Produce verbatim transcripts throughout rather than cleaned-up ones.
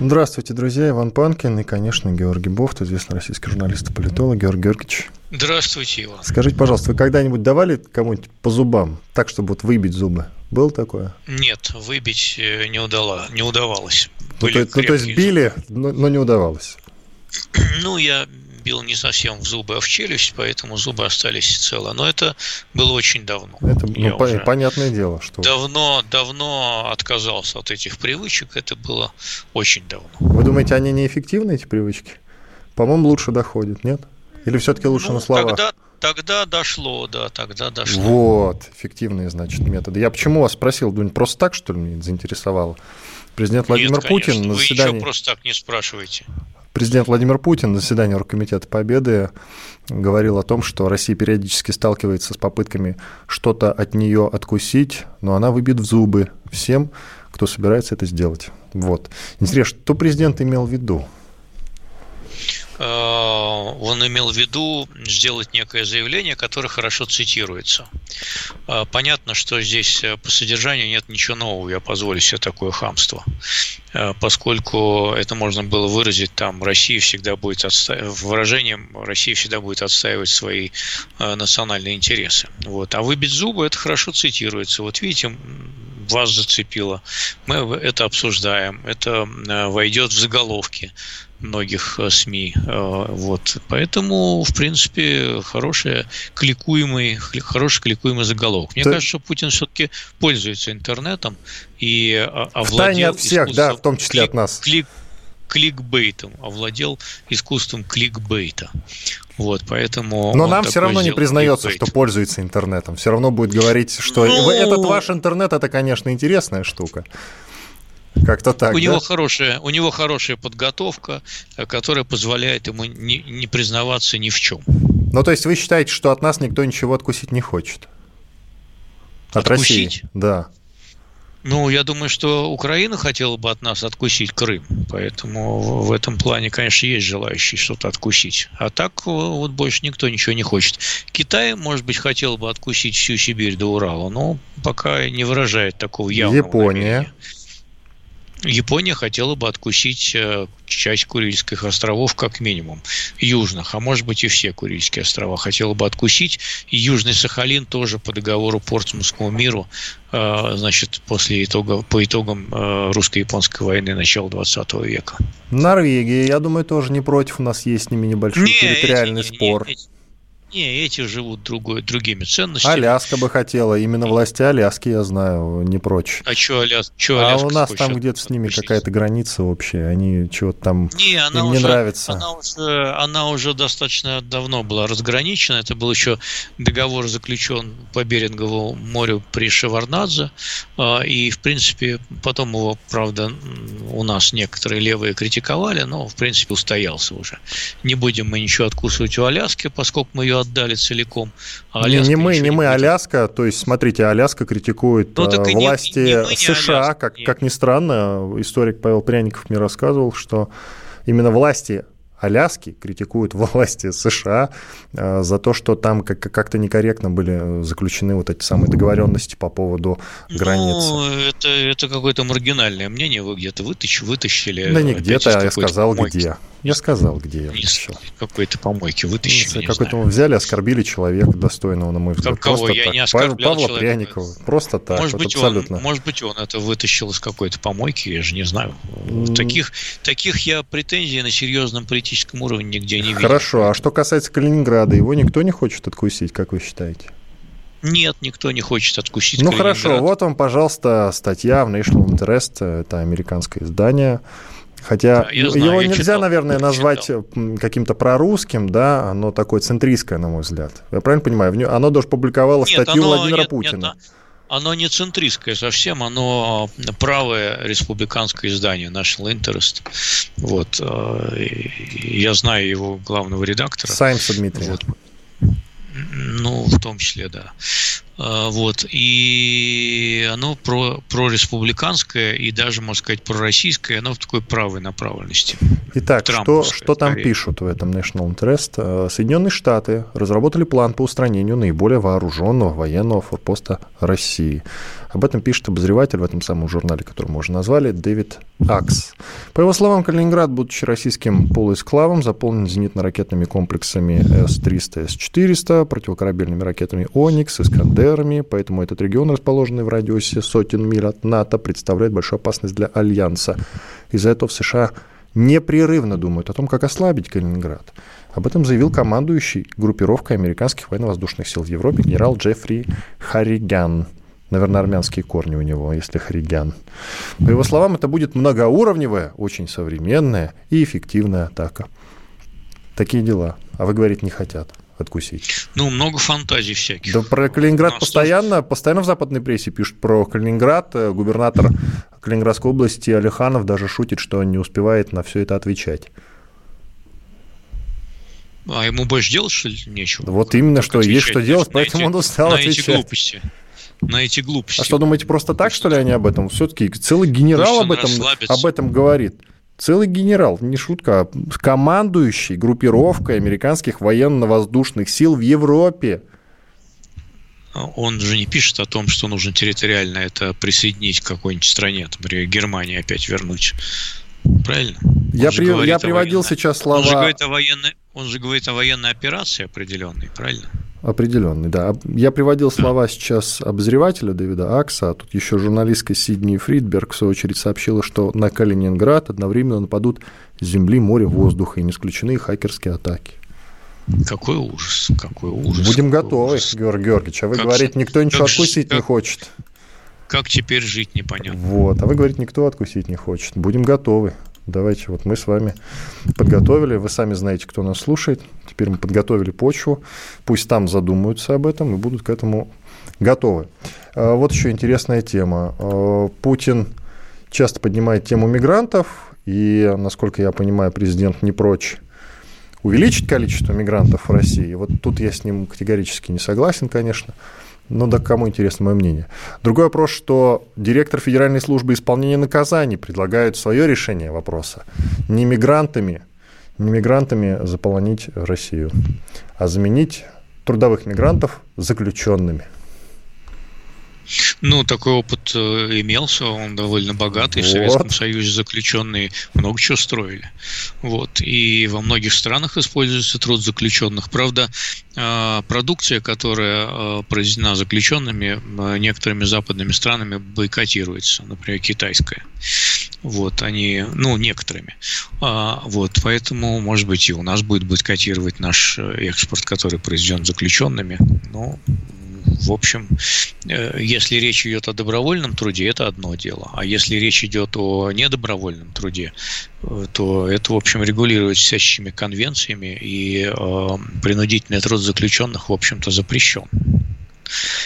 Здравствуйте, друзья. Иван Панкин и, конечно, Георгий Бовт, известный российский журналист и политолог. Георгий Георгиевич. Здравствуйте, Иван. Скажите, пожалуйста, вы когда-нибудь давали кому-нибудь по зубам, так, чтобы вот выбить зубы? Было такое? Нет, выбить не, удало, не удавалось. Ну, то, ну, то есть били, но, но не удавалось? Ну, я бил не совсем в зубы, а в челюсть, поэтому зубы остались целы. Но это было очень давно. Это ну, по- понятное дело, что... Давно, давно отказался от этих привычек. Это было очень давно. Вы думаете, они неэффективны, эти привычки? По-моему, лучше доходят, нет? Или все-таки лучше ну, на словах? Тогда, тогда дошло, да, тогда дошло. Вот, эффективные, значит, методы. Я почему вас спросил? Думаю, просто так, что ли, меня это заинтересовало? Президент Владимир нет, Путин конечно. на заседании... Вы еще просто так не спрашиваете. Президент Владимир Путин на заседании Оргкомитета Победы говорил о том, что Россия периодически сталкивается с попытками что-то от нее откусить, но она выбит в зубы всем, кто собирается это сделать. Вот. Интересно, что президент имел в виду? Он имел в виду сделать некое заявление, которое хорошо цитируется. Понятно, что здесь по содержанию нет ничего нового, я позволю себе такое хамство, поскольку это можно было выразить там, Россия всегда будет отстаивать, выражением Россия всегда будет отстаивать свои национальные интересы. Вот. А выбить зубы – это хорошо цитируется. Вот видите, вас зацепило, мы это обсуждаем, это войдет в заголовки многих СМИ. Вот. Поэтому, в принципе, хороший кликуемый, хороший кликуемый заголовок. Мне Ты... кажется, что Путин все-таки пользуется интернетом и овладел... В тайне от всех, да, в том числе клик, от нас. Клик, кликбейтом. Овладел искусством кликбейта. Вот, поэтому но нам все равно не признается, кликбейт. Что пользуется интернетом. Все равно будет говорить, что ну... этот ваш интернет, это, конечно, интересная штука. Как-то так, у, да? него хорошая, у него хорошая подготовка, которая позволяет ему не, не признаваться ни в чем. Ну, то есть вы считаете, что от нас никто ничего откусить не хочет? От откусить? России? Да. Ну, я думаю, что Украина хотела бы от нас откусить Крым. Поэтому в этом плане, конечно, есть желающие что-то откусить. А так вот больше никто ничего не хочет. Китай, может быть, хотел бы откусить всю Сибирь до Урала, но пока не выражает такого явного Япония. Намерения. Япония хотела бы откусить часть Курильских островов как минимум, южных, а может быть и все Курильские острова хотела бы откусить. И Южный Сахалин тоже по договору Портсмутскому миру, значит, после итога, по итогам русско-японской войны начала двадцатого века. Норвегия, я думаю, тоже не против, у нас есть с ними небольшой не, территориальный эти, спор. Не, эти, не, эти живут другой, другими ценностями. Аляска бы хотела, именно власти Аляски, я знаю, не прочь. А что Аляска? А у нас там где-то с ними какая-то граница общая, они чего-то там не, она им уже, не нравится. Она уже, она уже достаточно давно была разграничена, это был еще договор заключен по Берингову морю при Шеварнадзе, и, в принципе, потом его, правда, у нас некоторые левые критиковали, но, в принципе, устоялся уже. Не будем мы ничего откусывать у Аляски, поскольку мы ее отдали целиком. А не, не мы, не, не мы, будет. Аляска. То есть, смотрите, Аляска критикует ну, власти не, не мы, не США. Аляска, как, как ни странно, историк Павел Пряников мне рассказывал, что именно власти Аляски критикуют власти США за то, что там как-то некорректно были заключены вот эти самые договоренности по поводу границ. Ну, это, это какое-то маргинальное мнение. Вы где-то вытащ, вытащили. Да не где-то, а я сказал помойки. где. Я сказал где. Я вытащил. Какой-то помойки вытащили. Какой-то мы взяли, оскорбили человека достойного, на мой взгляд. Как кого? Я так. не оскорблял Павла человека. Пряникова. Просто так. Может, вот быть, абсолютно. Он, может быть, он это вытащил из какой-то помойки, я же не знаю. Mm. Таких, таких я претензий на серьезном претензии уровне нигде не видно. Хорошо, а что касается Калининграда, его никто не хочет откусить, как вы считаете? Нет, никто не хочет откусить ну, Калининград. Ну хорошо, вот вам, пожалуйста, статья в National Interest, это американское издание, хотя да, я знаю, его я нельзя, читал, наверное, назвать читал. каким-то прорусским, да, оно такое центристское, на мой взгляд. Я правильно понимаю? Оно даже публиковало нет, статью оно, Владимира нет, Путина. Нет, оно не центристское совсем, оно правое республиканское издание National Interest. Вот. Я знаю его главного редактора. Саймса Дмитрия. Вот. Ну, в том числе, да. Вот. И оно про, прореспубликанское и даже, можно сказать, пророссийское, оно в такой правой направленности. Итак, что, что там скорее. Пишут в этом National Interest? Соединенные Штаты разработали план по устранению наиболее вооруженного военного форпоста России. Об этом пишет обозреватель в этом самом журнале, который мы уже назвали, Дэвид Акс. По его словам, Калининград, будучи российским полуэсклавом, заполнен зенитно-ракетными комплексами эс триста, эс четыреста, противокорабельными ракетами «Оникс», «Искандер», поэтому этот регион, расположенный в радиусе сотен миль от НАТО, представляет большую опасность для Альянса. Из-за этого в США непрерывно думают о том, как ослабить Калининград. Об этом заявил командующий группировкой американских военно-воздушных сил в Европе генерал Джеффри Харигян. Наверное, армянские корни у него, если Харигян. По его словам, это будет многоуровневая, очень современная и эффективная атака. Такие дела. А вы, говорить, не хотят. Откусить. Ну, много фантазий всяких. Да про Калининград постоянно, тут... постоянно в западной прессе пишут про Калининград. Губернатор Калининградской области Алиханов даже шутит, что он не успевает на все это отвечать. А ему больше делать, что ли, нечего? Вот именно, что есть что делать, поэтому он устал отвечать. На эти глупости. На эти глупости. А что, думаете, просто так, что ли, они об этом? Все-таки целый генерал об этом, об этом говорит. Целый генерал, не шутка, командующий группировкой американских военно-воздушных сил в Европе. Он же не пишет о том, что нужно территориально это присоединить к какой-нибудь стране, например, Германии опять вернуть. Правильно? Я, при... Я приводил военно... сейчас слова... Он же говорит о военной, он же говорит о военной операции определенной, правильно? Определенный, да. Я приводил слова сейчас обозревателя Дэвида Акса, а тут еще журналистка Сидни Фридберг в свою очередь сообщила, что на Калининград одновременно нападут с земли, моря, воздуха, и не исключены хакерские атаки. Какой ужас, какой ужас. Будем какой готовы, ужас. Георгий Георгиевич, а вы, как говорите, никто ничего откусить как, не хочет. Как теперь жить, непонятно. Вот, а вы, говорите, никто откусить не хочет. Будем готовы. Давайте, вот мы с вами подготовили, вы сами знаете, кто нас слушает, теперь мы подготовили почву, пусть там задумаются об этом и будут к этому готовы. Вот еще интересная тема. Путин часто поднимает тему мигрантов, и, насколько я понимаю, президент не прочь увеличить количество мигрантов в России. Вот тут я с ним категорически не согласен, конечно. Ну да, кому интересно мое мнение. Другой вопрос, что директор Федеральной службы исполнения наказаний предлагает свое решение вопроса. Не мигрантами, не мигрантами заполонить Россию, а заменить трудовых мигрантов заключенными. Ну, такой опыт имелся, он довольно богатый. Вот. В Советском Союзе заключенные много чего строили. Вот. И во многих странах используется труд заключенных. Правда, продукция, которая произведена заключенными, некоторыми западными странами бойкотируется, например, китайская. Вот, они, ну, некоторыми. Вот, поэтому, может быть, и у нас будет бойкотировать наш экспорт, который произведен заключенными. Но... В общем, если речь идет о добровольном труде, это одно дело. А если речь идет о недобровольном труде, то это, в общем, регулируется всяческими конвенциями, и э, принудительный труд заключенных, в общем-то, запрещен.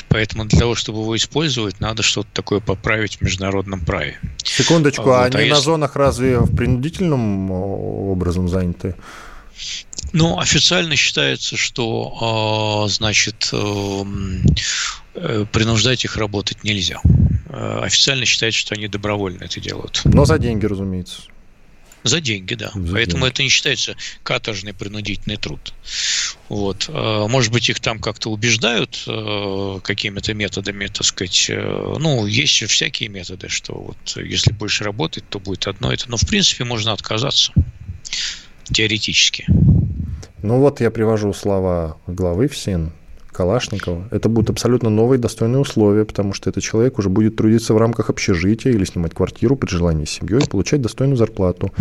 Поэтому для того, чтобы его использовать, надо что-то такое поправить в международном праве. Секундочку, вот, а они а если... на зонах разве в принудительном образом заняты? Ну, официально считается, что, значит, принуждать их работать нельзя. Официально считается, что они добровольно это делают. Но за деньги, разумеется. За деньги, да. За Поэтому деньги. Это не считается каторжный принудительный труд. Вот. Может быть, их там как-то убеждают какими-то методами, так сказать. Ну, есть всякие методы, что вот если будешь работать, то будет одно это. Но, в принципе, можно отказаться. Теоретически. Ну вот я привожу слова главы ФСИН Калашникова. Это будут абсолютно новые достойные условия, потому что этот человек уже будет трудиться в рамках общежития или снимать квартиру при желании с семьей и получать достойную зарплату.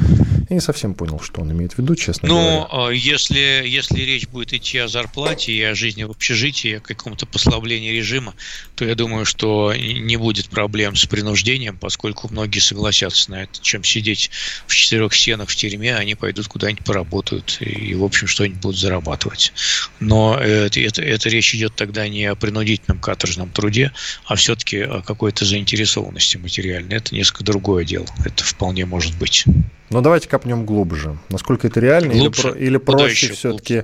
Я не совсем понял, что он имеет в виду, честно говоря. Ну, если, если речь будет идти о зарплате и о жизни в общежитии, о каком-то послаблении режима, то я думаю, что не будет проблем с принуждением, поскольку многие согласятся на это. Чем сидеть в четырех стенах в тюрьме, они пойдут куда-нибудь поработают и, в общем, что-нибудь будут зарабатывать. Но это, это, это речь идет тогда не о принудительном каторжном труде, а все-таки о какой-то заинтересованности материальной. Это несколько другое дело. Это вполне может быть. Но давайте копнем глубже. Насколько это реально? Глубже. Или, или проще все-таки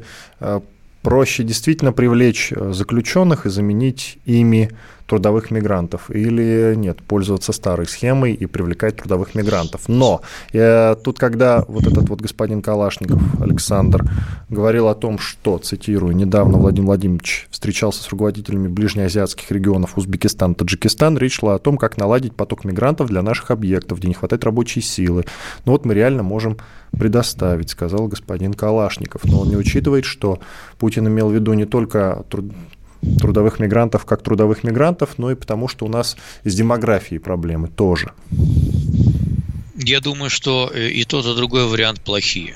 проще действительно привлечь заключенных и заменить ими трудовых мигрантов, или нет, пользоваться старой схемой и привлекать трудовых мигрантов. Но я, тут, когда вот этот вот господин Калашников Александр говорил о том, что, цитирую, недавно Владимир Владимирович встречался с руководителями ближнеазиатских регионов Узбекистан, Таджикистан, речь шла о том, как наладить поток мигрантов для наших объектов, где не хватает рабочей силы. Ну вот мы реально можем предоставить, сказал господин Калашников. Но он не учитывает, что Путин имел в виду не только труд... трудовых мигрантов как трудовых мигрантов, но и потому, что у нас с демографией проблемы тоже. Я думаю, что и тот, и другой вариант плохие.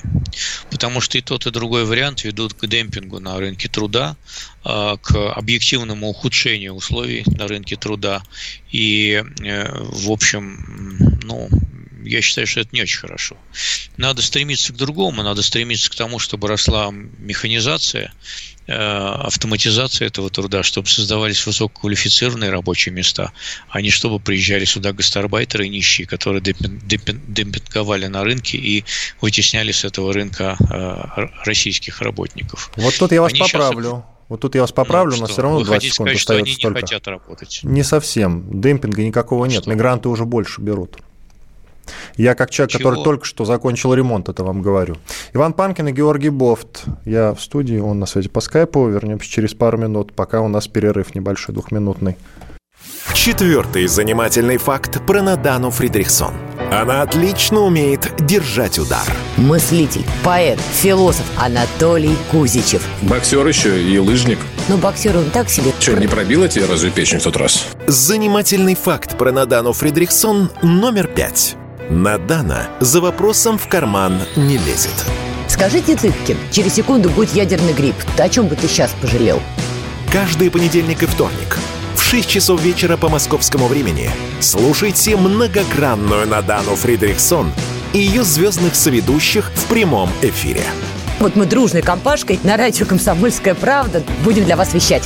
Потому что и тот, и другой вариант ведут к демпингу на рынке труда, к объективному ухудшению условий на рынке труда. И, в общем, ну... я считаю, что это не очень хорошо. Надо стремиться к другому, надо стремиться к тому, чтобы росла механизация, автоматизация этого труда, чтобы создавались высококвалифицированные рабочие места, а не чтобы приезжали сюда гастарбайтеры и нищие, которые демпинговали на рынке и вытесняли с этого рынка российских работников. Вот тут я вас Они поправлю. Сейчас... Вот тут я вас поправлю, ну, но все равно двадцать секунд сказать, остается что они не хотят работать. Не совсем. Демпинга никакого что? Нет. Мигранты уже больше берут. Я как человек, Чего? который только что закончил ремонт, это вам говорю. Иван Панкин и Георгий Бовт. Я в студии, он на связи по скайпу. Вернемся через пару минут, пока у нас перерыв небольшой, двухминутный. Четвертый занимательный факт про Надану Фридрихсон. Она отлично умеет держать удар. Мыслитель, поэт, философ Анатолий Кузичев. Боксер еще и лыжник. Но боксер он так себе. Че, не пробила тебе разве печень в тот раз? Занимательный факт про Надану Фридрихсон номер пять. Надана за вопросом в карман не лезет. Скажите, Цыпкин, через секунду будет ядерный грипп. О чем бы ты сейчас пожалел? Каждый понедельник и вторник в шесть часов вечера по московскому времени слушайте многогранную Надану Фридрихсон и ее звездных соведущих в прямом эфире. Вот мы дружной компашкой на радио «Комсомольская правда» будем для вас вещать.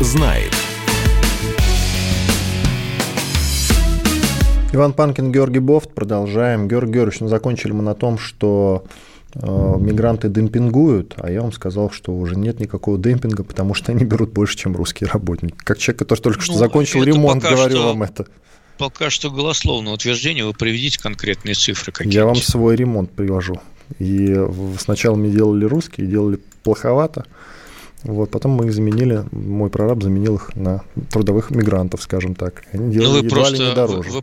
Знает. Иван Панкин, Георгий Бовт. Продолжаем. Георгий Георгиевич, ну, закончили мы на том, что э, мигранты демпингуют, а я вам сказал, что уже нет никакого демпинга, потому что они берут больше, чем русские работники. Как человек, который только что ну, закончил ремонт, говорю что, вам это. Пока что голословное утверждение. Вы приведите конкретные цифры какие-нибудь. Я вам свой ремонт привожу. И сначала мне делали русские, делали плоховато. Вот, потом мы их заменили, мой прораб заменил их на трудовых мигрантов, скажем так. Они делали едва просто, ли не дороже. Вы, вы,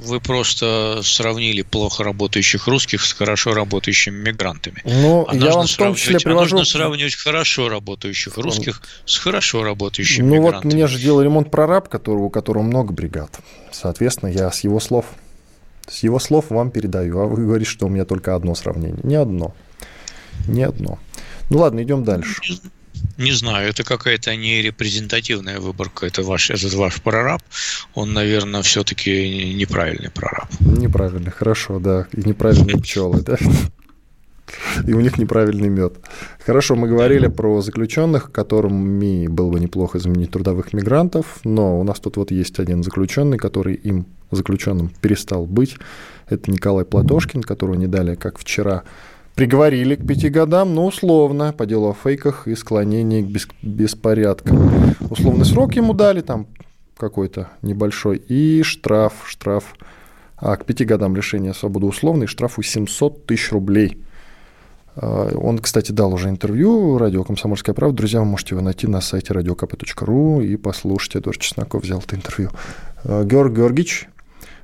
вы просто сравнили плохо работающих русских с хорошо работающими мигрантами. Ну, а я вам в том числе привожу... А нужно сравнивать хорошо работающих русских с хорошо работающими ну, мигрантами. Ну вот мне же делал ремонт прораб, который, у которого много бригад. Соответственно, я с его слов, с его слов вам передаю. А вы говорите, что у меня только одно сравнение. Не одно. Не одно. Ну ладно, идем дальше. Не знаю, это какая-то нерепрезентативная выборка. Это ваш, этот ваш прораб. Он, наверное, все-таки неправильный прораб. Неправильный, хорошо, да. И неправильные пчелы, да? И у них неправильный мед. Хорошо, мы говорили про заключенных, которыми было бы неплохо заменить трудовых мигрантов, но у нас тут вот есть один заключенный, который им заключенным перестал быть. Это Николай Платошкин, которого не дали, как вчера, приговорили к пяти годам, но условно, по делу о фейках и склонении к беспорядкам. Условный срок ему дали, там какой-то небольшой, и штраф, штраф а, к пяти годам лишения свободы условной, штрафу семьсот тысяч рублей. Он, кстати, дал уже интервью радио «Комсомольская правда». Друзья, вы можете его найти на сайте радио кэ пэ точка ру и послушать. Эдуард Чесноков взял это интервью. Георгий Георгиевич,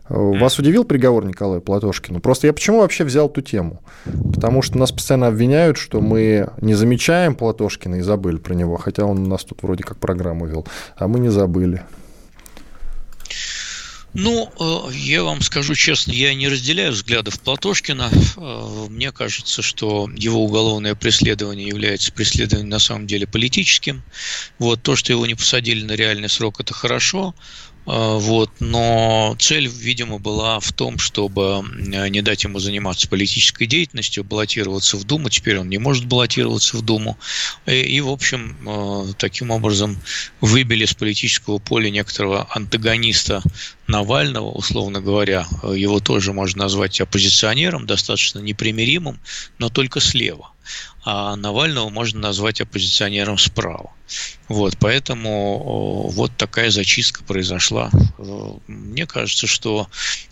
вас удивил приговор Николаю Платошкину? Просто я почему вообще взял эту тему? Потому что нас постоянно обвиняют, что мы не замечаем Платошкина и забыли про него, хотя он у нас тут вроде как программу вел, а мы не забыли. Ну, я вам скажу честно, я не разделяю взглядов Платошкина. Мне кажется, что его уголовное преследование является преследованием на самом деле политическим. Вот, то, что его не посадили на реальный срок, это хорошо. Вот, но цель, видимо, была в том, чтобы не дать ему заниматься политической деятельностью, баллотироваться в Думу. Теперь он не может баллотироваться в Думу. И, и в общем, таким образом выбили с политического поля некоторого антагониста Навального, условно говоря. Его тоже можно назвать оппозиционером, достаточно непримиримым, но только слева. А Навального можно назвать оппозиционером справа. Вот, поэтому вот такая зачистка произошла. Мне кажется, что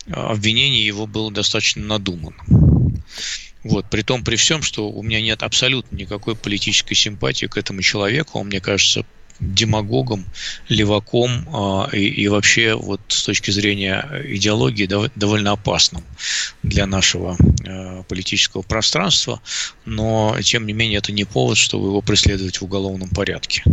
обвинение его было достаточно надуманным. Вот, при том, при всем, что у меня нет абсолютно никакой политической симпатии к этому человеку. Он, мне кажется, демагогом, леваком и, и вообще вот с точки зрения идеологии довольно опасным для нашего политического пространства, но тем не менее это не повод, чтобы его преследовать в уголовном порядке.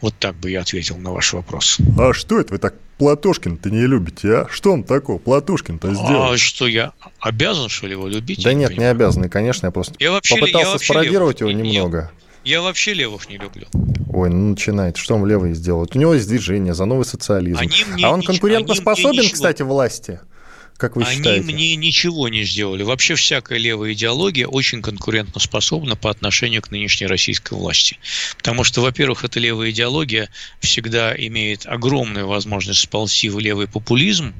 Вот так бы я ответил на ваш вопрос. А что это вы так Платошкин-то не любите, а? Что он такого Платошкин-то сделал? А что, я обязан, что ли, его любить? Да нет, не, не обязаны, конечно, я просто я вообще, попытался я спародировать его немного. Я... Я вообще левых не люблю. Ой, ну начинает. Что он левые сделают? У него есть движение за новый социализм. А он конкурентоспособен, кстати, власти? Как вы считаете? Они мне ничего не сделали. Вообще всякая левая идеология очень конкурентоспособна по отношению к нынешней российской власти. Потому что, во-первых, эта левая идеология всегда имеет огромную возможность сползти в левый популизм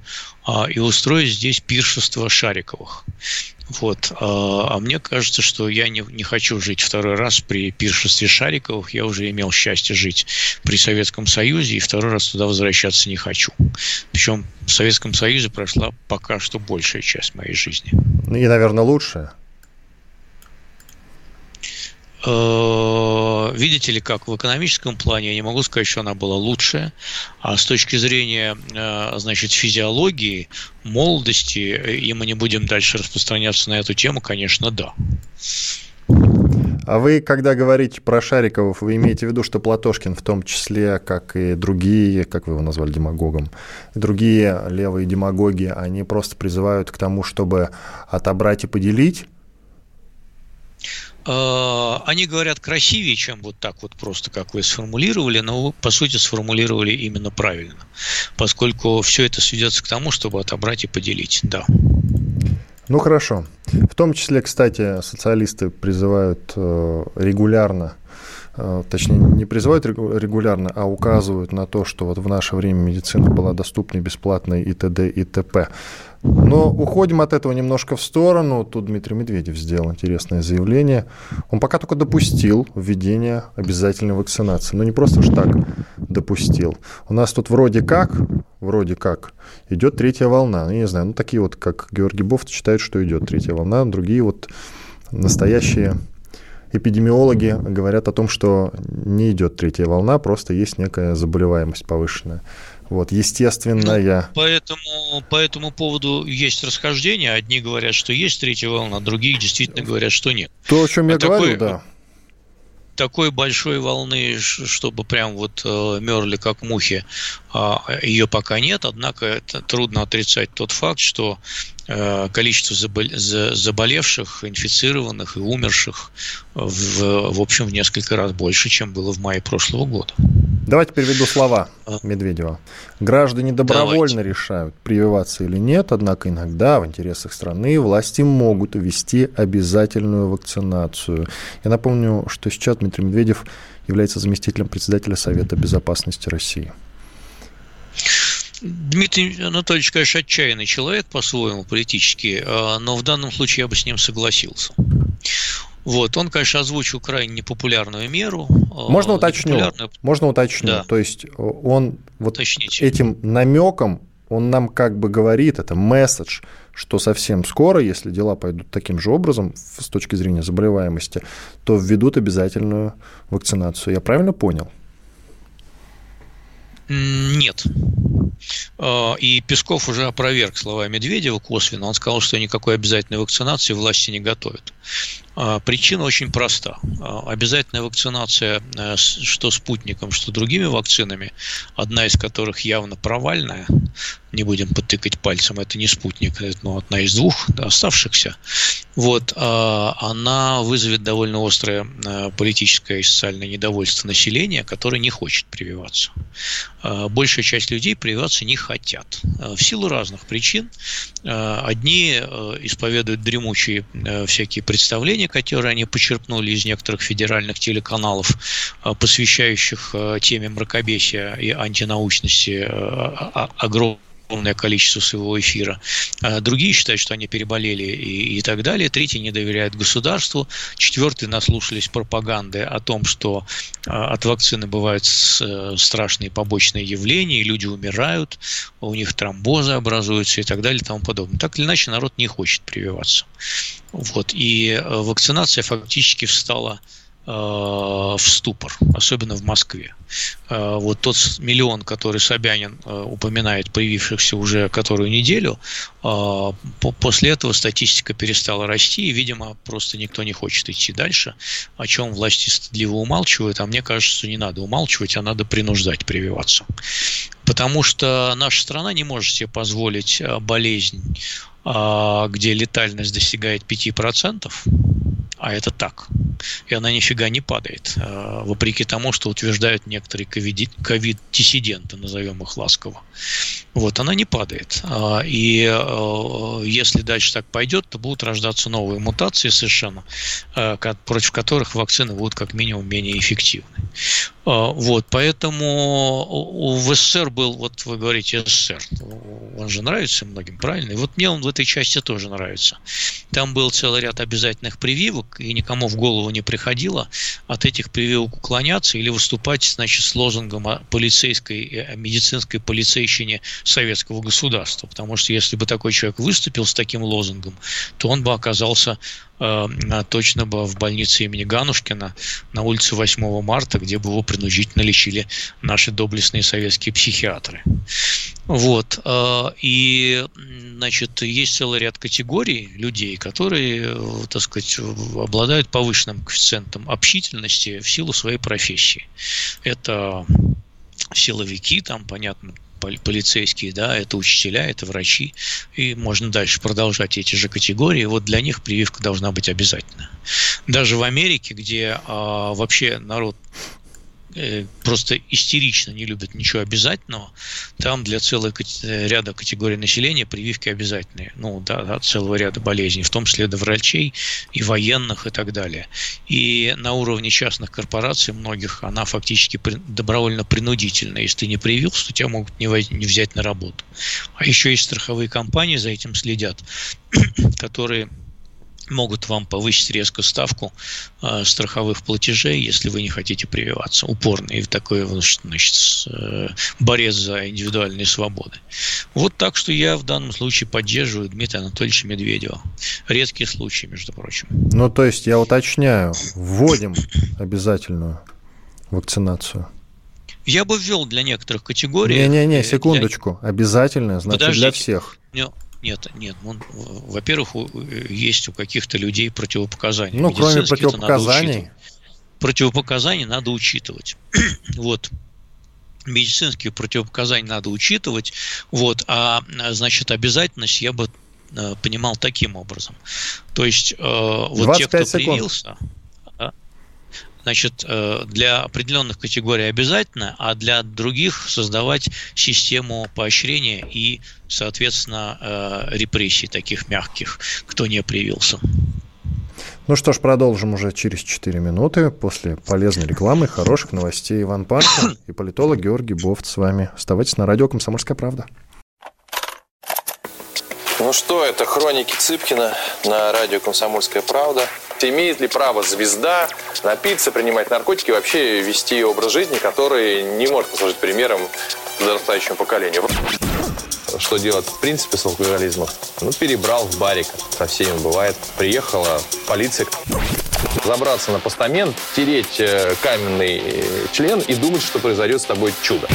а, и устроить здесь пиршество Шариковых. Вот. А мне кажется, что я не, не хочу жить второй раз при пиршестве Шариковых. Я уже имел счастье жить при Советском Союзе, и второй раз туда возвращаться не хочу. Причем в Советском Союзе прошла пока что большая часть моей жизни. И, наверное, лучшая. Видите ли, как в экономическом плане я не могу сказать, что она была лучшая, а с точки зрения, значит, физиологии, молодости, и мы не будем дальше распространяться на эту тему, конечно, да. А вы, когда говорите про Шариковых, вы имеете в виду, что Платошкин в том числе, как и другие, как вы его назвали, демагогом, другие левые демагоги, они просто призывают к тому, чтобы отобрать и поделить? Они говорят красивее, чем вот так вот просто, как вы сформулировали, но вы, по сути, сформулировали именно правильно, поскольку все это сведется к тому, чтобы отобрать и поделить, да. Ну, хорошо. В том числе, кстати, социалисты призывают регулярно, точнее, не призывают регулярно, а указывают на то, что вот в наше время медицина была доступной, бесплатной и т.д. и т.п. Но уходим от этого немножко в сторону. Тут Дмитрий Медведев сделал интересное заявление. Он пока только допустил введение обязательной вакцинации. Но не просто уж так допустил. У нас тут вроде как, вроде как, идет третья волна. Я не знаю, ну такие вот, как Георгий Бовт, считают, что идет третья волна. Другие вот настоящие эпидемиологи говорят о том, что не идет третья волна, просто есть некая заболеваемость повышенная. Вот, естественно, ну, я... Поэтому, по этому поводу есть расхождение. Одни говорят, что есть третья волна, другие действительно говорят, что нет. То, о чем а я такой, говорил, да. Такой большой волны, чтобы прям вот э, мерли как мухи, э, ее пока нет. Однако это, трудно отрицать тот факт, что э, количество забол- за- заболевших, инфицированных и умерших в, в общем в несколько раз больше, чем было в мае прошлого года. Давайте переведу слова Медведева. Граждане добровольно Давайте. решают, прививаться или нет, однако иногда в интересах страны власти могут ввести обязательную вакцинацию. Я напомню, что сейчас Дмитрий Медведев является заместителем председателя Совета Безопасности России. Дмитрий Анатольевич, конечно, отчаянный человек по-своему политически, но в данном случае я бы с ним согласился. Вот, он, конечно, озвучил крайне непопулярную меру. Можно уточню. Непопулярную... Можно уточню. Да. То есть он вот Уточните. этим намеком, он нам как бы говорит, это месседж, что совсем скоро, если дела пойдут таким же образом с точки зрения заболеваемости, то введут обязательную вакцинацию. Я правильно понял? Нет. И Песков уже опроверг слова Медведева косвенно. Он сказал, что никакой обязательной вакцинации власти не готовят. Причина очень проста. Обязательная вакцинация что спутником, что другими вакцинами, одна из которых явно провальная, не будем потыкать пальцем, это не спутник, это ну, одна из двух оставшихся, Вот, она вызовет довольно острое политическое и социальное недовольство населения, которое не хочет прививаться. Большая часть людей прививаться не хотят. В силу разных причин. Одни исповедуют дремучие всякие представления, которые они почерпнули из некоторых федеральных телеканалов, посвящающих теме мракобесия и антинаучности огромное количество своего эфира. Другие считают, что они переболели и, и так далее. Третьи не доверяют государству. Четвертые наслушались пропаганды о том, что от вакцины бывают страшные побочные явления, люди умирают, у них тромбозы образуются и так далее и тому подобное. Так или иначе, народ не хочет прививаться. Вот. И вакцинация фактически встала в ступор, особенно в Москве. Вот тот миллион, который Собянин упоминает, появившихся уже которую неделю, после этого статистика перестала расти, и, видимо, просто никто не хочет идти дальше, о чем власти стыдливо умалчивают, а мне кажется, что не надо умалчивать, а надо принуждать прививаться. Потому что наша страна не может себе позволить болезнь, где летальность достигает пяти процентов, а это так. И она нифига не падает, вопреки тому, что утверждают некоторые ковид-диссиденты, назовем их ласково. Вот, она не падает. И если дальше так пойдет, то будут рождаться новые мутации совершенно, против которых вакцины будут как минимум менее эффективны. Вот, поэтому в СССР был, вот вы говорите СССР, он же нравится многим, правильно? И вот мне он в этой части тоже нравится. Там был целый ряд обязательных прививок, и никому в голову не приходило от этих прививок уклоняться или выступать, значит, с лозунгом о полицейской, о медицинской полицейщине советского государства. Потому что если бы такой человек выступил с таким лозунгом, то он бы оказался э, точно бы в больнице имени Ганушкина на улице восьмого марта, где бы его принудительно лечили наши доблестные советские психиатры. Вот. И, значит, есть целый ряд категорий людей, которые, так сказать, обладают повышенным коэффициентом общительности в силу своей профессии. Это силовики, там, понятно, полицейские, да, это учителя, это врачи, и можно дальше продолжать эти же категории. Вот для них прививка должна быть обязательна. Даже в Америке, где а, вообще народ э, просто истерично не любит ничего обязательного, там для целого ряда категорий населения прививки обязательные. Ну, да, да, целого ряда болезней, в том числе до врачей и военных и так далее. И на уровне частных корпораций многих она фактически добровольно принудительна. Если ты не привился, то тебя могут не взять на работу. А еще есть страховые компании, за этим следят, которые могут вам повысить резко ставку э, страховых платежей, если вы не хотите прививаться упорно. И такой, значит, э, борец за индивидуальные свободы. Вот так что я в данном случае поддерживаю Дмитрия Анатольевича Медведева. Редкий случай, между прочим. Ну, то есть, я уточняю, вводим обязательную вакцинацию. Я бы ввел для некоторых категорий... Не-не-не, секундочку. Для... Обязательная, значит, подождите, для всех. Подождите. Нет, нет. Ну, во-первых, есть у каких-то людей противопоказания. Ну, кроме противопоказаний. Противопоказания надо учитывать. Вот. Медицинские противопоказания надо учитывать. Вот. А, значит, обязательность я бы понимал таким образом. То есть, вот те, кто привился... Значит, для определенных категорий обязательно, а для других создавать систему поощрения и, соответственно, репрессий таких мягких, кто не привился. Ну что ж, продолжим уже через четыре минуты после полезной рекламы, хороших новостей. Иван Панкин и политолог Георгий Бовт с вами. Оставайтесь на радио «Комсомольская правда». Ну что, это хроники Цыпкина на радио «Комсомольская правда». Имеет ли право звезда напиться, принимать наркотики и вообще вести образ жизни, который не может послужить примером зарастающему поколению? Что делать в принципе с алкоголизмом? Ну, перебрал в барик. Со всеми бывает. Приехала полиция. Забраться на постамент, тереть каменный член и думать, что произойдет с тобой чудо.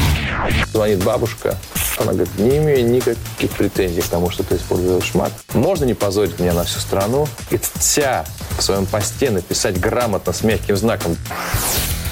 Звонит бабушка. Она говорит, не имею никаких претензий к тому, что ты используешь шмат. Можно не позорить меня на всю страну и тся в своем посте написать грамотно с мягким знаком.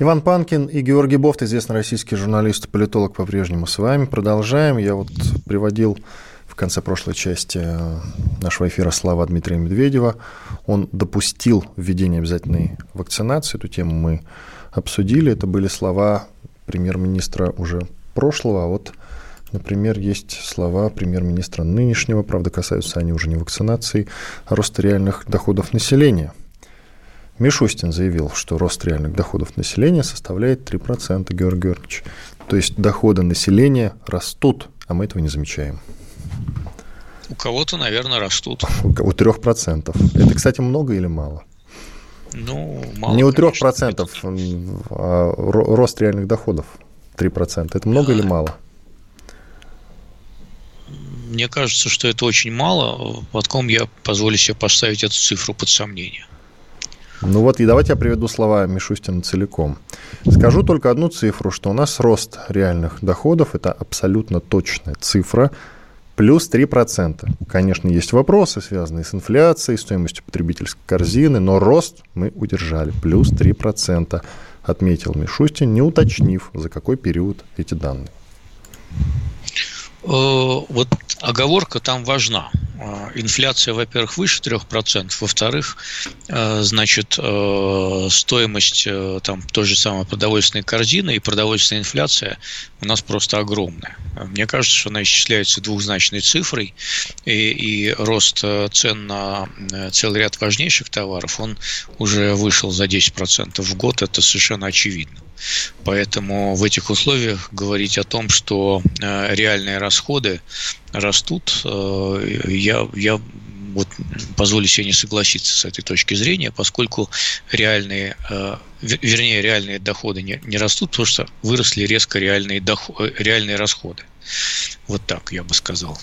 Иван Панкин и Георгий Бовт, известный российский журналист и политолог, по-прежнему с вами. Продолжаем. Я вот приводил в конце прошлой части нашего эфира слова Дмитрия Медведева. Он допустил введение обязательной вакцинации. Эту тему мы обсудили. Это были слова премьер-министра уже прошлого. А вот, например, есть слова премьер-министра нынешнего. Правда, касаются они уже не вакцинации, а роста реальных доходов населения. Мишустин заявил, что рост реальных доходов населения составляет три процента, Георгий Георгиевич. То есть доходы населения растут, а мы этого не замечаем. У кого-то, наверное, растут. У три процента. Это, кстати, много или мало? Ну, мало. Не у три процента, а рост реальных доходов три процента. Это много а... или мало? Мне кажется, что это очень мало. Потом я позволю себе поставить эту цифру под сомнение. Ну вот, и давайте я приведу слова Мишустина целиком. Скажу только одну цифру, что у нас рост реальных доходов, это абсолютно точная цифра, плюс три процента. Конечно, есть вопросы, связанные с инфляцией, стоимостью потребительской корзины, но рост мы удержали, плюс три процента, отметил Мишустин, не уточнив, за какой период эти данные. Вот оговорка там важна. Инфляция, во-первых, выше три процента, во-вторых, значит, стоимость там той же самой продовольственной корзины и продовольственная инфляция у нас просто огромная. Мне кажется, что она исчисляется двухзначной цифрой, и, и рост цен на целый ряд важнейших товаров, он уже вышел за десять процентов в год, это совершенно очевидно. Поэтому в этих условиях говорить о том, что реальные расходы растут, я, я вот позволю себе не согласиться с этой точки зрения, поскольку реальные, вернее, реальные доходы не, не растут, потому что выросли резко реальные, доход, реальные расходы. Вот так я бы сказал.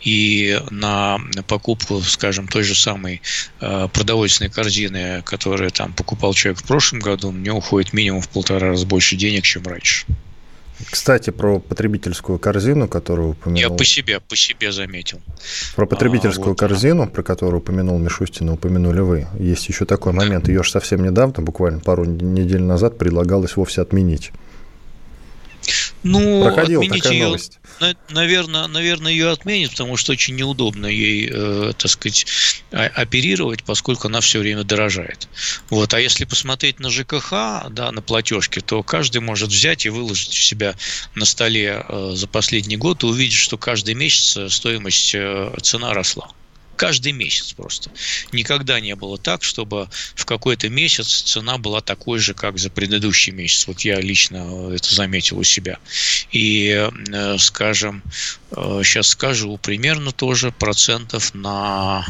И на покупку, скажем, той же самой продовольственной корзины, которую там покупал человек в прошлом году, мне уходит минимум в полтора раза больше денег, чем раньше. Кстати, про потребительскую корзину, которую упомянул... Я по себе, по себе заметил. Про потребительскую а, вот корзину, она. про которую упомянул Мишустин, упомянули вы. Есть еще такой да. момент. Ее же совсем недавно, буквально пару недель назад, предлагалось вовсе отменить. Ну, Проходила отменить такая ее, новость. Наверное, наверное, ее отменят, потому что очень неудобно ей, э, так сказать, оперировать, поскольку она все время дорожает. Вот. А если посмотреть на ЖКХ, да, на платежки, то каждый может взять и выложить у себя на столе э, за последний год и увидеть, что каждый месяц стоимость, э, цена росла. Каждый месяц просто. Никогда не было так, чтобы в какой-то месяц цена была такой же, как за предыдущий месяц. Вот я лично это заметил у себя. И, скажем, сейчас скажу, примерно тоже процентов на...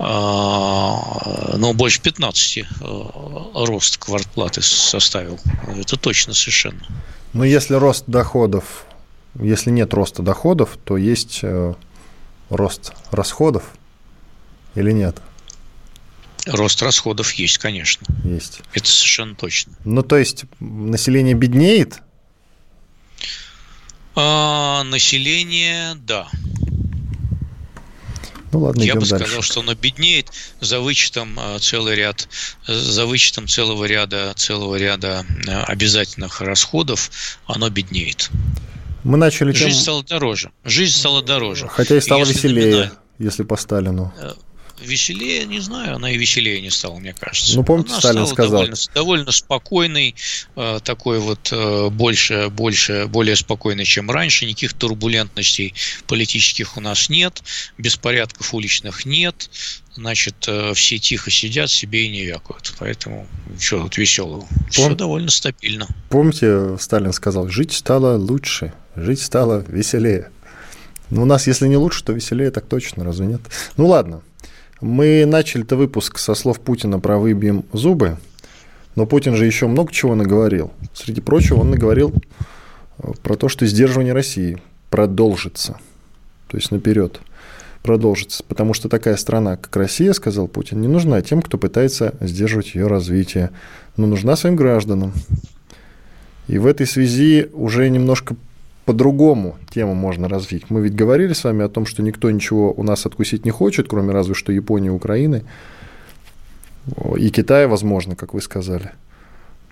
но больше пятнадцати рост квартплаты составил. Это точно совершенно. Но если рост доходов... Если нет роста доходов, то есть... рост расходов или нет? Рост расходов есть, конечно. Есть. Это совершенно точно. Ну, то есть население беднеет? А, население, да. Ну, ладно, я бы дальше. сказал, что оно беднеет за вычетом целый ряд, за вычетом целого ряда, целого ряда обязательных расходов, оно беднеет. Мы начали Жизнь тем... стала дороже. Жизнь стала дороже. Хотя и стала если веселее, напоминаю, если по Сталину. Веселее, не знаю, она и веселее не стала, мне кажется. Ну, помните, она Сталин сказал. Довольно, довольно спокойный, такой вот больше, больше, более спокойный, чем раньше. Никаких турбулентностей политических у нас нет, беспорядков уличных нет. Значит, все тихо сидят, себе и не вякают. Поэтому что тут веселого? Все Пом... довольно стабильно. Помните, Сталин сказал, жить стало лучше, жить стало веселее. Но у нас, если не лучше, то веселее, так точно, разве нет? Ну, ладно. Мы начали-то выпуск со слов Путина про «выбьем зубы», но Путин же еще много чего наговорил. Среди прочего, он наговорил про то, что сдерживание России продолжится, то есть наперед. продолжится, потому что такая страна, как Россия, сказал Путин, не нужна тем, кто пытается сдерживать ее развитие, но нужна своим гражданам. И в этой связи уже немножко по-другому тему можно развить. Мы ведь говорили с вами о том, что никто ничего у нас откусить не хочет, кроме разве что Японии, Украины и Китая, возможно, как вы сказали.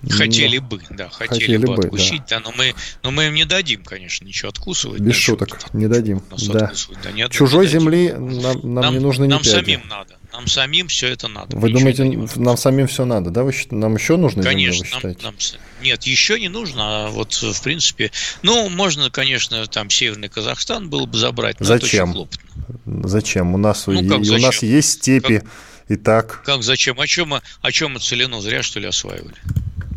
Хотели бы, да, хотели, хотели бы откусить, да. Да, но, мы, но мы им не дадим, конечно, ничего откусывать. Без да, шуток, что-то, не дадим. Да. Да, нет, чужой не земли дадим. нам, нам, нам не нужно ни нам пяди. Нам самим надо, нам самим все это надо. Вы думаете, нам самим все надо, да? Вы, нам еще нужно землю, вы считаете? Нам, нам, нет, еще не нужно, а вот в принципе, ну, можно, конечно, там Северный Казахстан было бы забрать, но зачем? Это очень хлопотно. Зачем? У нас, ну, е- зачем? У нас есть степи, как, и так. Как зачем? О чем, о чем мы целину зря, что ли, осваивали?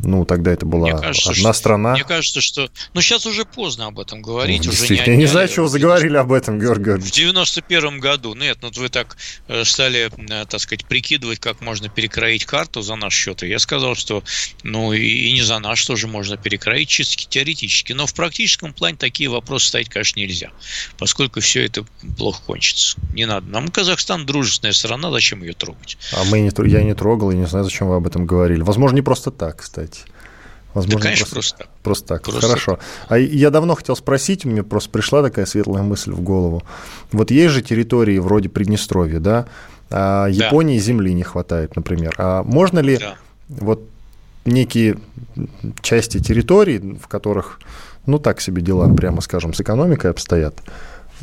Ну, тогда это была кажется, одна что, страна. Мне кажется, что... Ну, сейчас уже поздно об этом говорить. Ну, уже не, я не знаю, чего вы заговорили об этом, Георгий Георгиевич. В девяносто первом году. Нет, ну, вы так стали, так сказать, прикидывать, как можно перекроить карту за наш счет. И я сказал, что, ну, и, и не за наш тоже можно перекроить, чисто теоретически. Но в практическом плане такие вопросы ставить, конечно, нельзя, поскольку все это плохо кончится. Не надо. Нам Казахстан дружественная страна, зачем ее трогать? А мы не, я не трогал, и не знаю, зачем вы об этом говорили. Возможно, не просто так, кстати. Возможно, да, конечно, просто, просто, просто так. Просто Хорошо. Так. А я давно хотел спросить, мне просто пришла такая светлая мысль в голову. Вот есть же территории вроде Приднестровья, да? А Японии да. земли не хватает, например. А можно ли да. вот некие части территорий, в которых, ну, так себе дела, прямо скажем, с экономикой обстоят,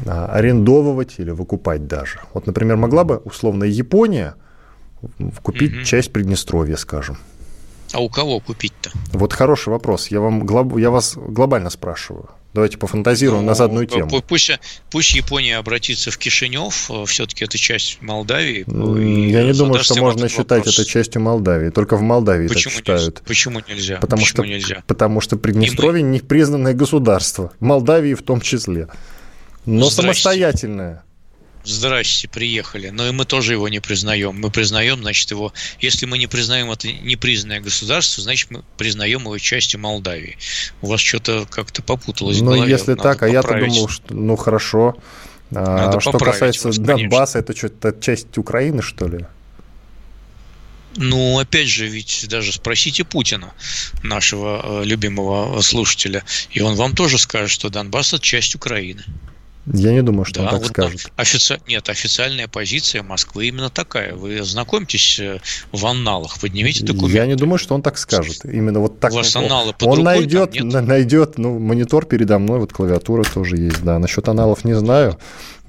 арендовывать или выкупать даже? Вот, например, могла бы условная Япония купить mm-hmm. часть Приднестровья, скажем. А у кого купить-то? Вот хороший вопрос. Я, вам глоб... Я вас глобально спрашиваю. Давайте пофантазируем ну, на задную тему. Пусть, пусть Япония обратится в Кишинев. Все-таки это часть Молдавии. Я не думаю, что можно считать вопрос. Это частью Молдавии. Только в Молдавии Почему так считают. Нельзя? Почему нельзя? Потому, Почему что... нельзя? Потому что Приднестровье мы... не признанное государство. Молдавии в том числе. Но Здрасте. самостоятельное. Здрасте, приехали. Но и мы тоже его не признаем. Мы признаем, значит, его... Если мы не признаем это непризнанное государство, значит, мы признаем его частью Молдавии. У вас что-то как-то попуталось. Ну, если надо так, поправить. А я-то думал, что... Ну, хорошо. Надо а, что касается вас, Донбасса, это что-то часть Украины, что ли? Ну, опять же, ведь даже спросите Путина, нашего любимого слушателя, и он вам тоже скажет, что Донбасс – это часть Украины. Я не думаю, что да, он так вот скажет. Офици... Нет, официальная позиция Москвы именно такая. Вы ознакомьтесь в анналах, поднимите документы. Я не думаю, что он так скажет. Именно вот так. У вас анналы под рукой, он найдет, найдет, ну, монитор передо мной, вот клавиатура тоже есть, да. Насчет анналов не знаю.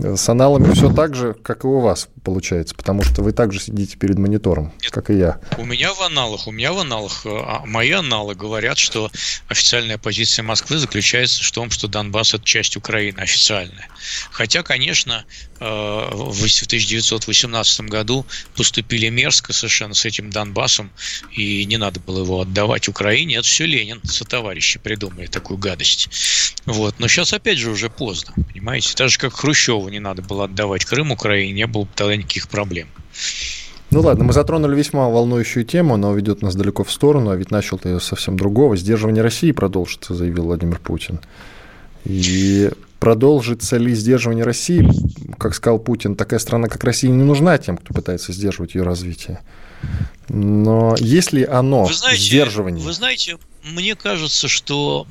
С аналами все так же, как и у вас, получается, потому что вы также сидите перед монитором, Нет, как и я. У меня в аналах, у меня в аналах, мои аналы говорят, что официальная позиция Москвы заключается в том, что Донбасс – это часть Украины официальная. Хотя, конечно, в тысяча девятьсот восемнадцатом году поступили мерзко совершенно с этим Донбассом, и не надо было его отдавать Украине. Это все Ленин сотоварищи придумали такую гадость. Вот. Но сейчас, опять же, уже поздно, понимаете? Так же, как Хрущеву не надо было отдавать Крым Украине, не было бы тогда никаких проблем. Ну ладно, мы затронули весьма волнующую тему, она ведет нас далеко в сторону, а ведь начал-то ее совсем другого. Сдерживание России продолжится, заявил Владимир Путин. И... Продолжится ли сдерживание России? Как сказал Путин, такая страна, как Россия, не нужна тем, кто пытается сдерживать ее развитие. Но есть ли оно, вы знаете, сдерживание? Вы знаете, мне кажется, что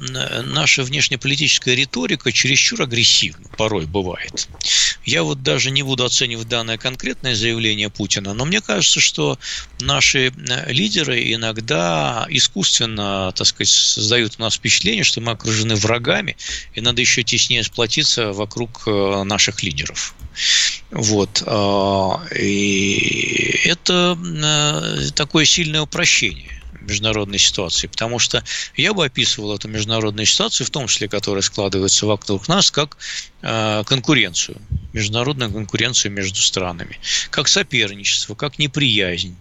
наша внешнеполитическая риторика чересчур агрессивна, порой бывает. Я вот даже не буду оценивать данное конкретное заявление Путина, но мне кажется, что наши лидеры иногда искусственно, так сказать, создают у нас впечатление, что мы окружены врагами, и надо еще теснее сплотиться вокруг наших лидеров. Вот. И это такое сильное упрощение международной ситуации, потому что я бы описывал эту международную ситуацию, в том числе, которая складывается вокруг нас, как э, конкуренцию, международную конкуренцию между странами, как соперничество, как неприязнь,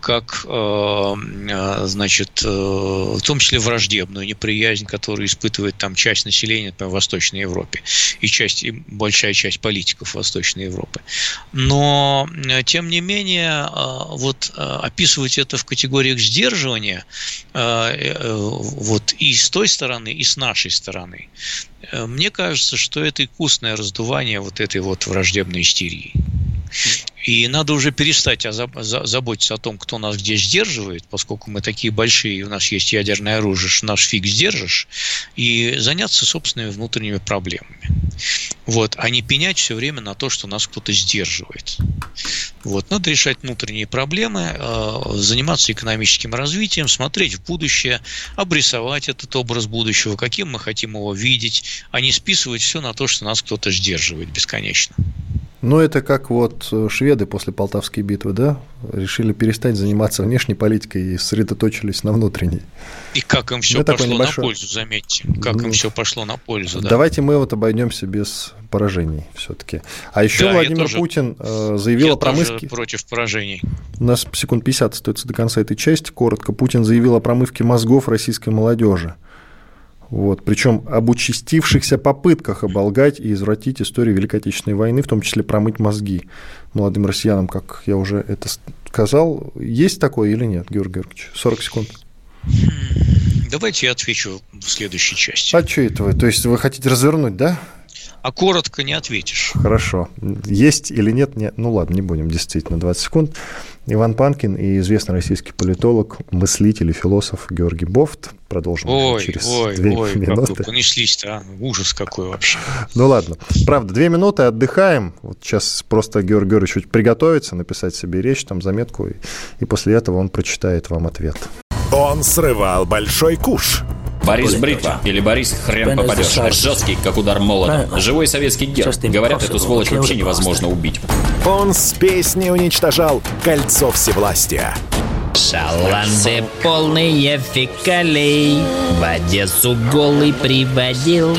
как, значит, в том числе враждебную неприязнь, которую испытывает там часть населения, например, в Восточной Европе, и часть, и большая часть политиков Восточной Европы. Но, тем не менее, вот описывать это в категориях сдерживания вот и с той стороны, и с нашей стороны, мне кажется, что это искусное раздувание вот этой вот враждебной истерии. И надо уже перестать заботиться о том, кто нас где сдерживает, поскольку мы такие большие, у нас есть ядерное оружие, что наш фиг сдержишь, и заняться собственными внутренними проблемами. Вот, а не пенять все время на то, что нас кто-то сдерживает. Вот, надо решать внутренние проблемы, заниматься экономическим развитием, смотреть в будущее, обрисовать этот образ будущего, каким мы хотим его видеть, а не списывать все на то, что нас кто-то сдерживает бесконечно. Ну, это как вот шведы после Полтавской битвы, да, решили перестать заниматься внешней политикой и сосредоточились на внутренней. И как им все ну, пошло небольшой... на пользу, заметьте, как ну, им все пошло на пользу. Да. Давайте мы вот обойдемся без поражений все-таки. А еще да, Владимир тоже, Путин э, заявил о промывке... Я тоже против поражений. У нас секунд пятьдесят остается до конца этой части. Коротко, Путин заявил о промывке мозгов российской молодежи. Вот, причем об участившихся попытках оболгать и извратить историю Великой Отечественной войны, в том числе промыть мозги молодым россиянам, как я уже это сказал. Есть такое или нет, Георгий Георгиевич? сорок секунд. Давайте я отвечу в следующей части. А что это вы? То есть вы хотите развернуть, да? А коротко не ответишь. Хорошо. Есть или нет? Нет. Ну ладно, не будем, действительно, двадцать секунд. Иван Панкин и известный российский политолог, мыслитель и философ Георгий Бовт. Продолжим ой, через ой, две ой, минуты. Ой, ой, понеслись-то, а? Ужас какой вообще. Ну ладно. Правда, две минуты, отдыхаем. Вот сейчас просто Георгий Георгиевич чуть приготовится, написать себе речь, там заметку, и, и после этого он прочитает вам ответ. Он срывал большой куш. Борис Бритва или Борис хрен попадешь. Жесткий, как удар молота. Живой советский герой. Говорят, эту сволочь вообще невозможно убить. Он с песней уничтожал кольцо всевластия. Шаланды полные фекалей в Одессу голый приводил.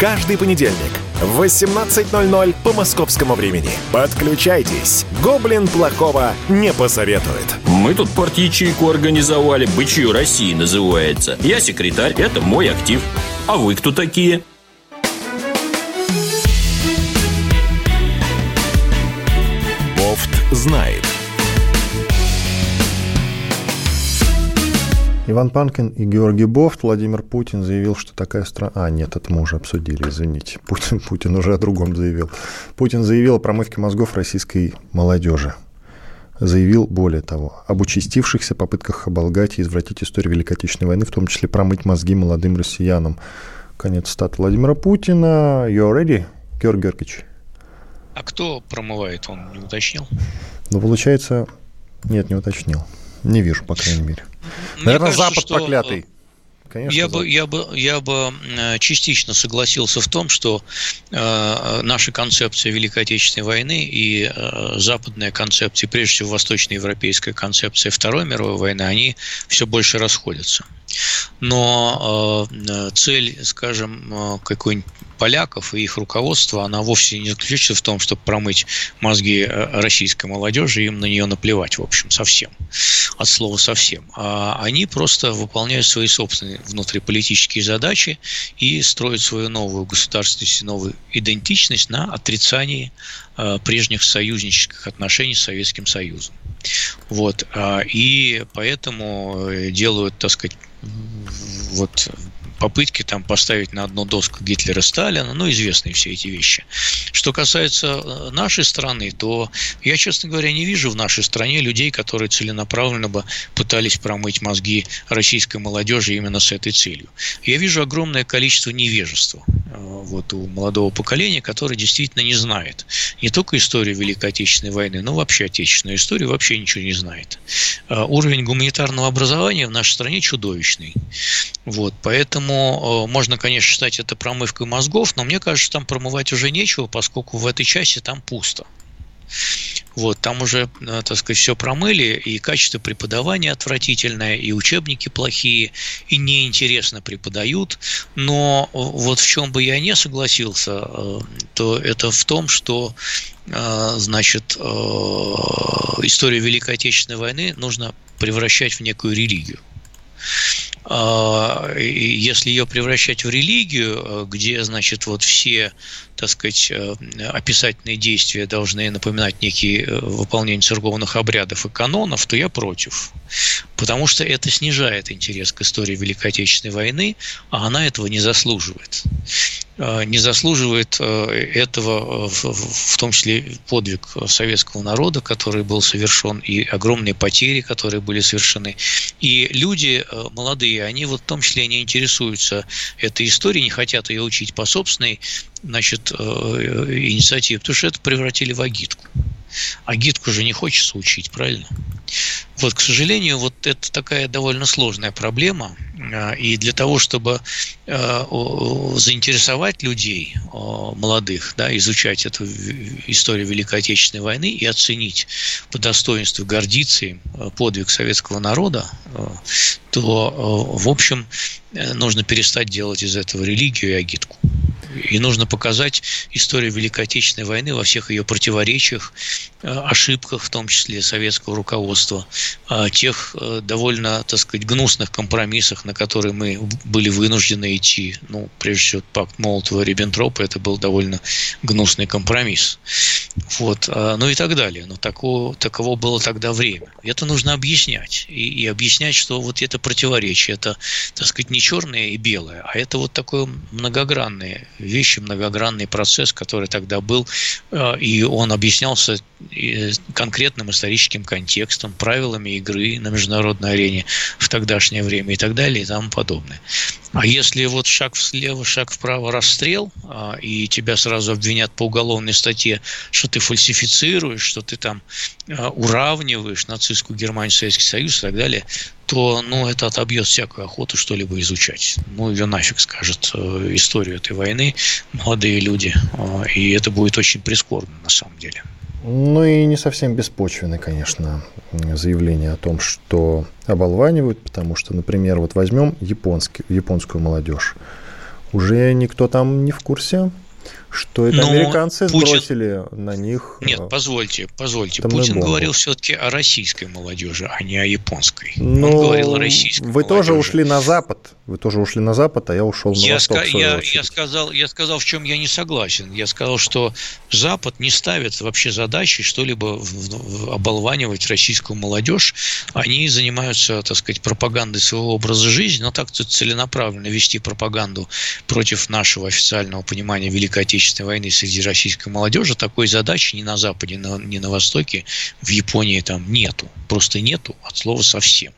Каждый понедельник в восемнадцать ноль-ноль по московскому времени. Подключайтесь. Гоблин плохого не посоветует. Мы тут парт-ячейку организовали. «Бычью России» называется. Я секретарь, это мой актив. А вы кто такие? Бовт знает. Иван Панкин и Георгий Бовт. Владимир Путин заявил, что такая страна... А, нет, это мы уже обсудили, извините. Путин, Путин уже о другом заявил. Путин заявил о промывке мозгов российской молодежи. Заявил, более того, об участившихся попытках оболгать и извратить историю Великой Отечественной войны, в том числе промыть мозги молодым россиянам. Конец стат Владимира Путина. You ready, Георгий Георгиевич? А кто промывает, он не уточнил? Ну, получается... Нет, не уточнил. Не вижу, по крайней мере. Мне Наверное, кажется, Запад что... проклятый. Конечно, я, бы, я, бы, я бы частично согласился в том, что э, наша концепция Великой Отечественной войны и э, западная концепция, прежде всего восточноевропейская концепция Второй мировой войны, они все больше расходятся. Но э, цель, скажем, какой-нибудь поляков и их руководства, она вовсе не заключается в том, чтобы промыть мозги российской молодежи, им на нее наплевать, в общем, совсем, от слова совсем. А они просто выполняют свои собственные внутриполитические задачи и строят свою новую государственность, новую идентичность на отрицании прежних союзнических отношений с Советским Союзом. Вот. И поэтому делают, так сказать, вот... попытки там поставить на одну доску Гитлера, Сталина, ну, известные все эти вещи. Что касается нашей страны, то я, честно говоря, не вижу в нашей стране людей, которые целенаправленно бы пытались промыть мозги российской молодежи именно с этой целью. Я вижу огромное количество невежества вот у молодого поколения, которое действительно не знает не только историю Великой Отечественной войны, но вообще отечественную историю, вообще ничего не знает. Уровень гуманитарного образования в нашей стране чудовищный. Вот, поэтому можно, конечно, считать это промывкой мозгов, но мне кажется, там промывать уже нечего, поскольку в этой части там пусто. Вот, там уже, так сказать, все промыли, и качество преподавания отвратительное, и учебники плохие, и неинтересно преподают. Но вот в чем бы я не согласился, то это в том, что, значит, историю Великой Отечественной войны нужно превращать в некую религию. Если ее превращать в религию, где, значит, вот все, так сказать, описательные действия должны напоминать некие выполнения церковных обрядов и канонов, то я против. Потому что это снижает интерес к истории Великой Отечественной войны, а она этого не заслуживает. Не заслуживает этого в том числе подвиг советского народа, который был совершен, и огромные потери, которые были совершены. И люди молодые, они вот в том числе не интересуются этой историей, не хотят ее учить по собственной, значит, инициативе, потому что это превратили в агитку. Агитку же не хочется учить, правильно? Вот, к сожалению, вот это такая довольно сложная проблема, и для того, чтобы заинтересовать людей молодых, да, изучать эту историю Великой Отечественной войны и оценить по достоинству, гордиться им, подвиг советского народа, то, в общем, нужно перестать делать из этого религию и агитку. И нужно показать историю Великой Отечественной войны во всех ее противоречиях, ошибках, в том числе советского руководства, тех довольно, так сказать, гнусных компромиссах, на которые мы были вынуждены идти. Ну, прежде всего, пакт Молотова-Риббентропа, это был довольно гнусный компромисс. Вот. Ну и так далее. Но такого, таково было тогда время. Это нужно объяснять. И, и объяснять, что вот это противоречие, это, так сказать, не черное и белое, а это вот такое многогранное вещи, многогранный процесс, который тогда был, и он объяснялся конкретным историческим контекстом, правилами игры на международной арене в тогдашнее время и так далее и тому подобное. А если вот шаг влево, шаг вправо, расстрел, и тебя сразу обвинят по уголовной статье, что ты фальсифицируешь, что ты там уравниваешь нацистскую Германию, Советский Союз и так далее, то, ну, это отобьет всякую охоту что-либо изучать. Ну, ее нафиг, скажет, историю этой войны молодые люди. И это будет очень прискорбно, на самом деле. Ну, и не совсем беспочвенно, конечно, заявление о том, что оболванивают, потому что, например, вот возьмем японский, японскую молодежь. Уже никто там не в курсе, что это но американцы Путин... сбросили на них... Нет, позвольте, позвольте. Путин бомбу. Говорил все-таки о российской молодежи, а не о японской. Но он говорил о российской вы молодежи. Тоже ушли на Запад, вы тоже ушли на Запад, а я ушел на я Восток. Ска- я, я, сказал, я сказал, в чем я не согласен. Я сказал, что Запад не ставит вообще задачи что-либо в, в, оболванивать российскую молодежь. Они занимаются, так сказать, пропагандой своего образа жизни, но так целенаправленно вести пропаганду против нашего официального понимания Великой Отечественной войны среди российской молодежи, такой задачи ни на Западе, ни на Востоке, в Японии там нету. Просто нету от слова совсем.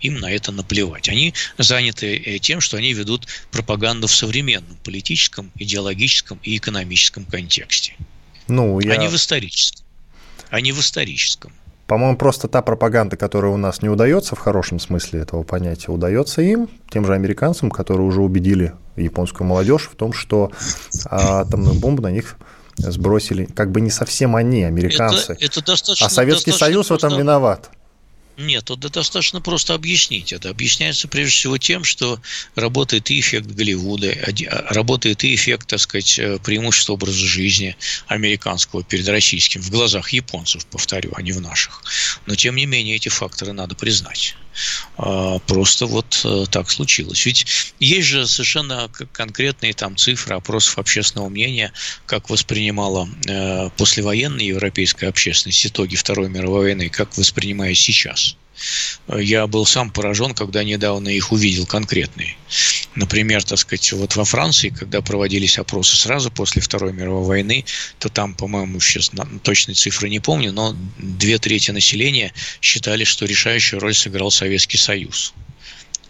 Им на это наплевать. Они заняты тем, что они ведут пропаганду в современном политическом, идеологическом и экономическом контексте. Ну, я... Они в историческом. Они в историческом. По-моему, просто та пропаганда, которая у нас не удается, в хорошем смысле этого понятия, удается им, тем же американцам, которые уже убедили японскую молодежь в том, что атомную бомбу на них сбросили, как бы не совсем они, американцы, это, это достаточно, а Советский Союз просто... в этом виноват. Нет, тут достаточно просто объяснить это. Объясняется прежде всего тем, что работает и эффект Голливуда, работает и эффект, так сказать, преимущества образа жизни американского перед российским. В глазах японцев, повторю, а не в наших. Но, тем не менее, эти факторы надо признать. Просто вот так случилось. Ведь есть же совершенно конкретные там цифры опросов общественного мнения, как воспринимала послевоенная европейская общественность итоги Второй мировой войны, как воспринимает сейчас. Я был сам поражен, когда недавно их увидел конкретные. Например, так сказать, вот во Франции, когда проводились опросы сразу после Второй мировой войны, то там, по-моему, сейчас точной цифры не помню, но две трети населения считали, что решающую роль сыграл Советский Союз.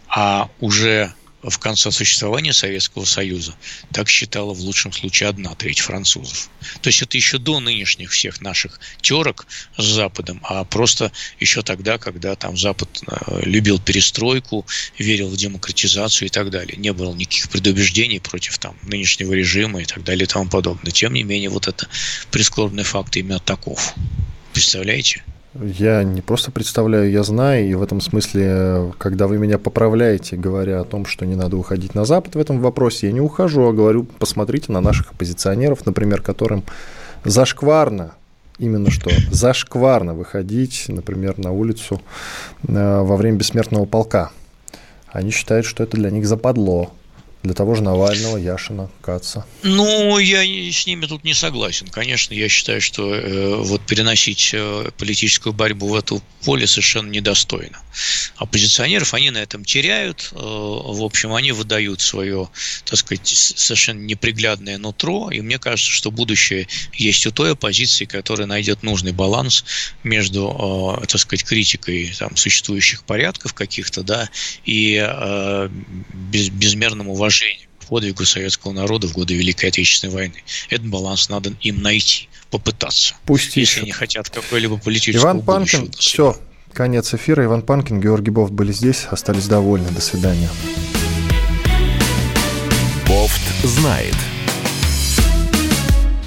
А уже в конце существования Советского Союза так считала в лучшем случае одна треть французов. То есть это еще до нынешних всех наших терок с Западом, а просто еще тогда, когда там Запад любил перестройку, верил в демократизацию и так далее. Не было никаких предубеждений против там нынешнего режима и так далее и тому подобное. Тем не менее, вот это прискорбный факт именно таков. Представляете? Я не просто представляю, я знаю, и в этом смысле, когда вы меня поправляете, говоря о том, что не надо уходить на Запад в этом вопросе, я не ухожу, а говорю, посмотрите на наших оппозиционеров, например, которым зашкварно, именно что, зашкварно выходить, например, на улицу во время бессмертного полка. Они считают, что это для них западло. Для того же Навального, Яшина, Каца. Ну, я с ними тут не согласен. Конечно, я считаю, что э, вот переносить э, политическую борьбу в это поле совершенно недостойно. Оппозиционеров они на этом теряют. Э, в общем, они выдают свое, так сказать, совершенно неприглядное нутро. И мне кажется, что будущее есть у той оппозиции, которая найдет нужный баланс между, э, так сказать, критикой там, существующих порядков каких-то, да, и э, без, безмерным уважением к подвигу советского народа в годы Великой Отечественной войны. Этот баланс надо им найти, попытаться. Пусть если ищут. Они хотят какой-либо политического Иван будущего. Панкин, все, конец эфира. Иван Панкин, Георгий Бовт были здесь, остались довольны. До свидания. Бовт знает.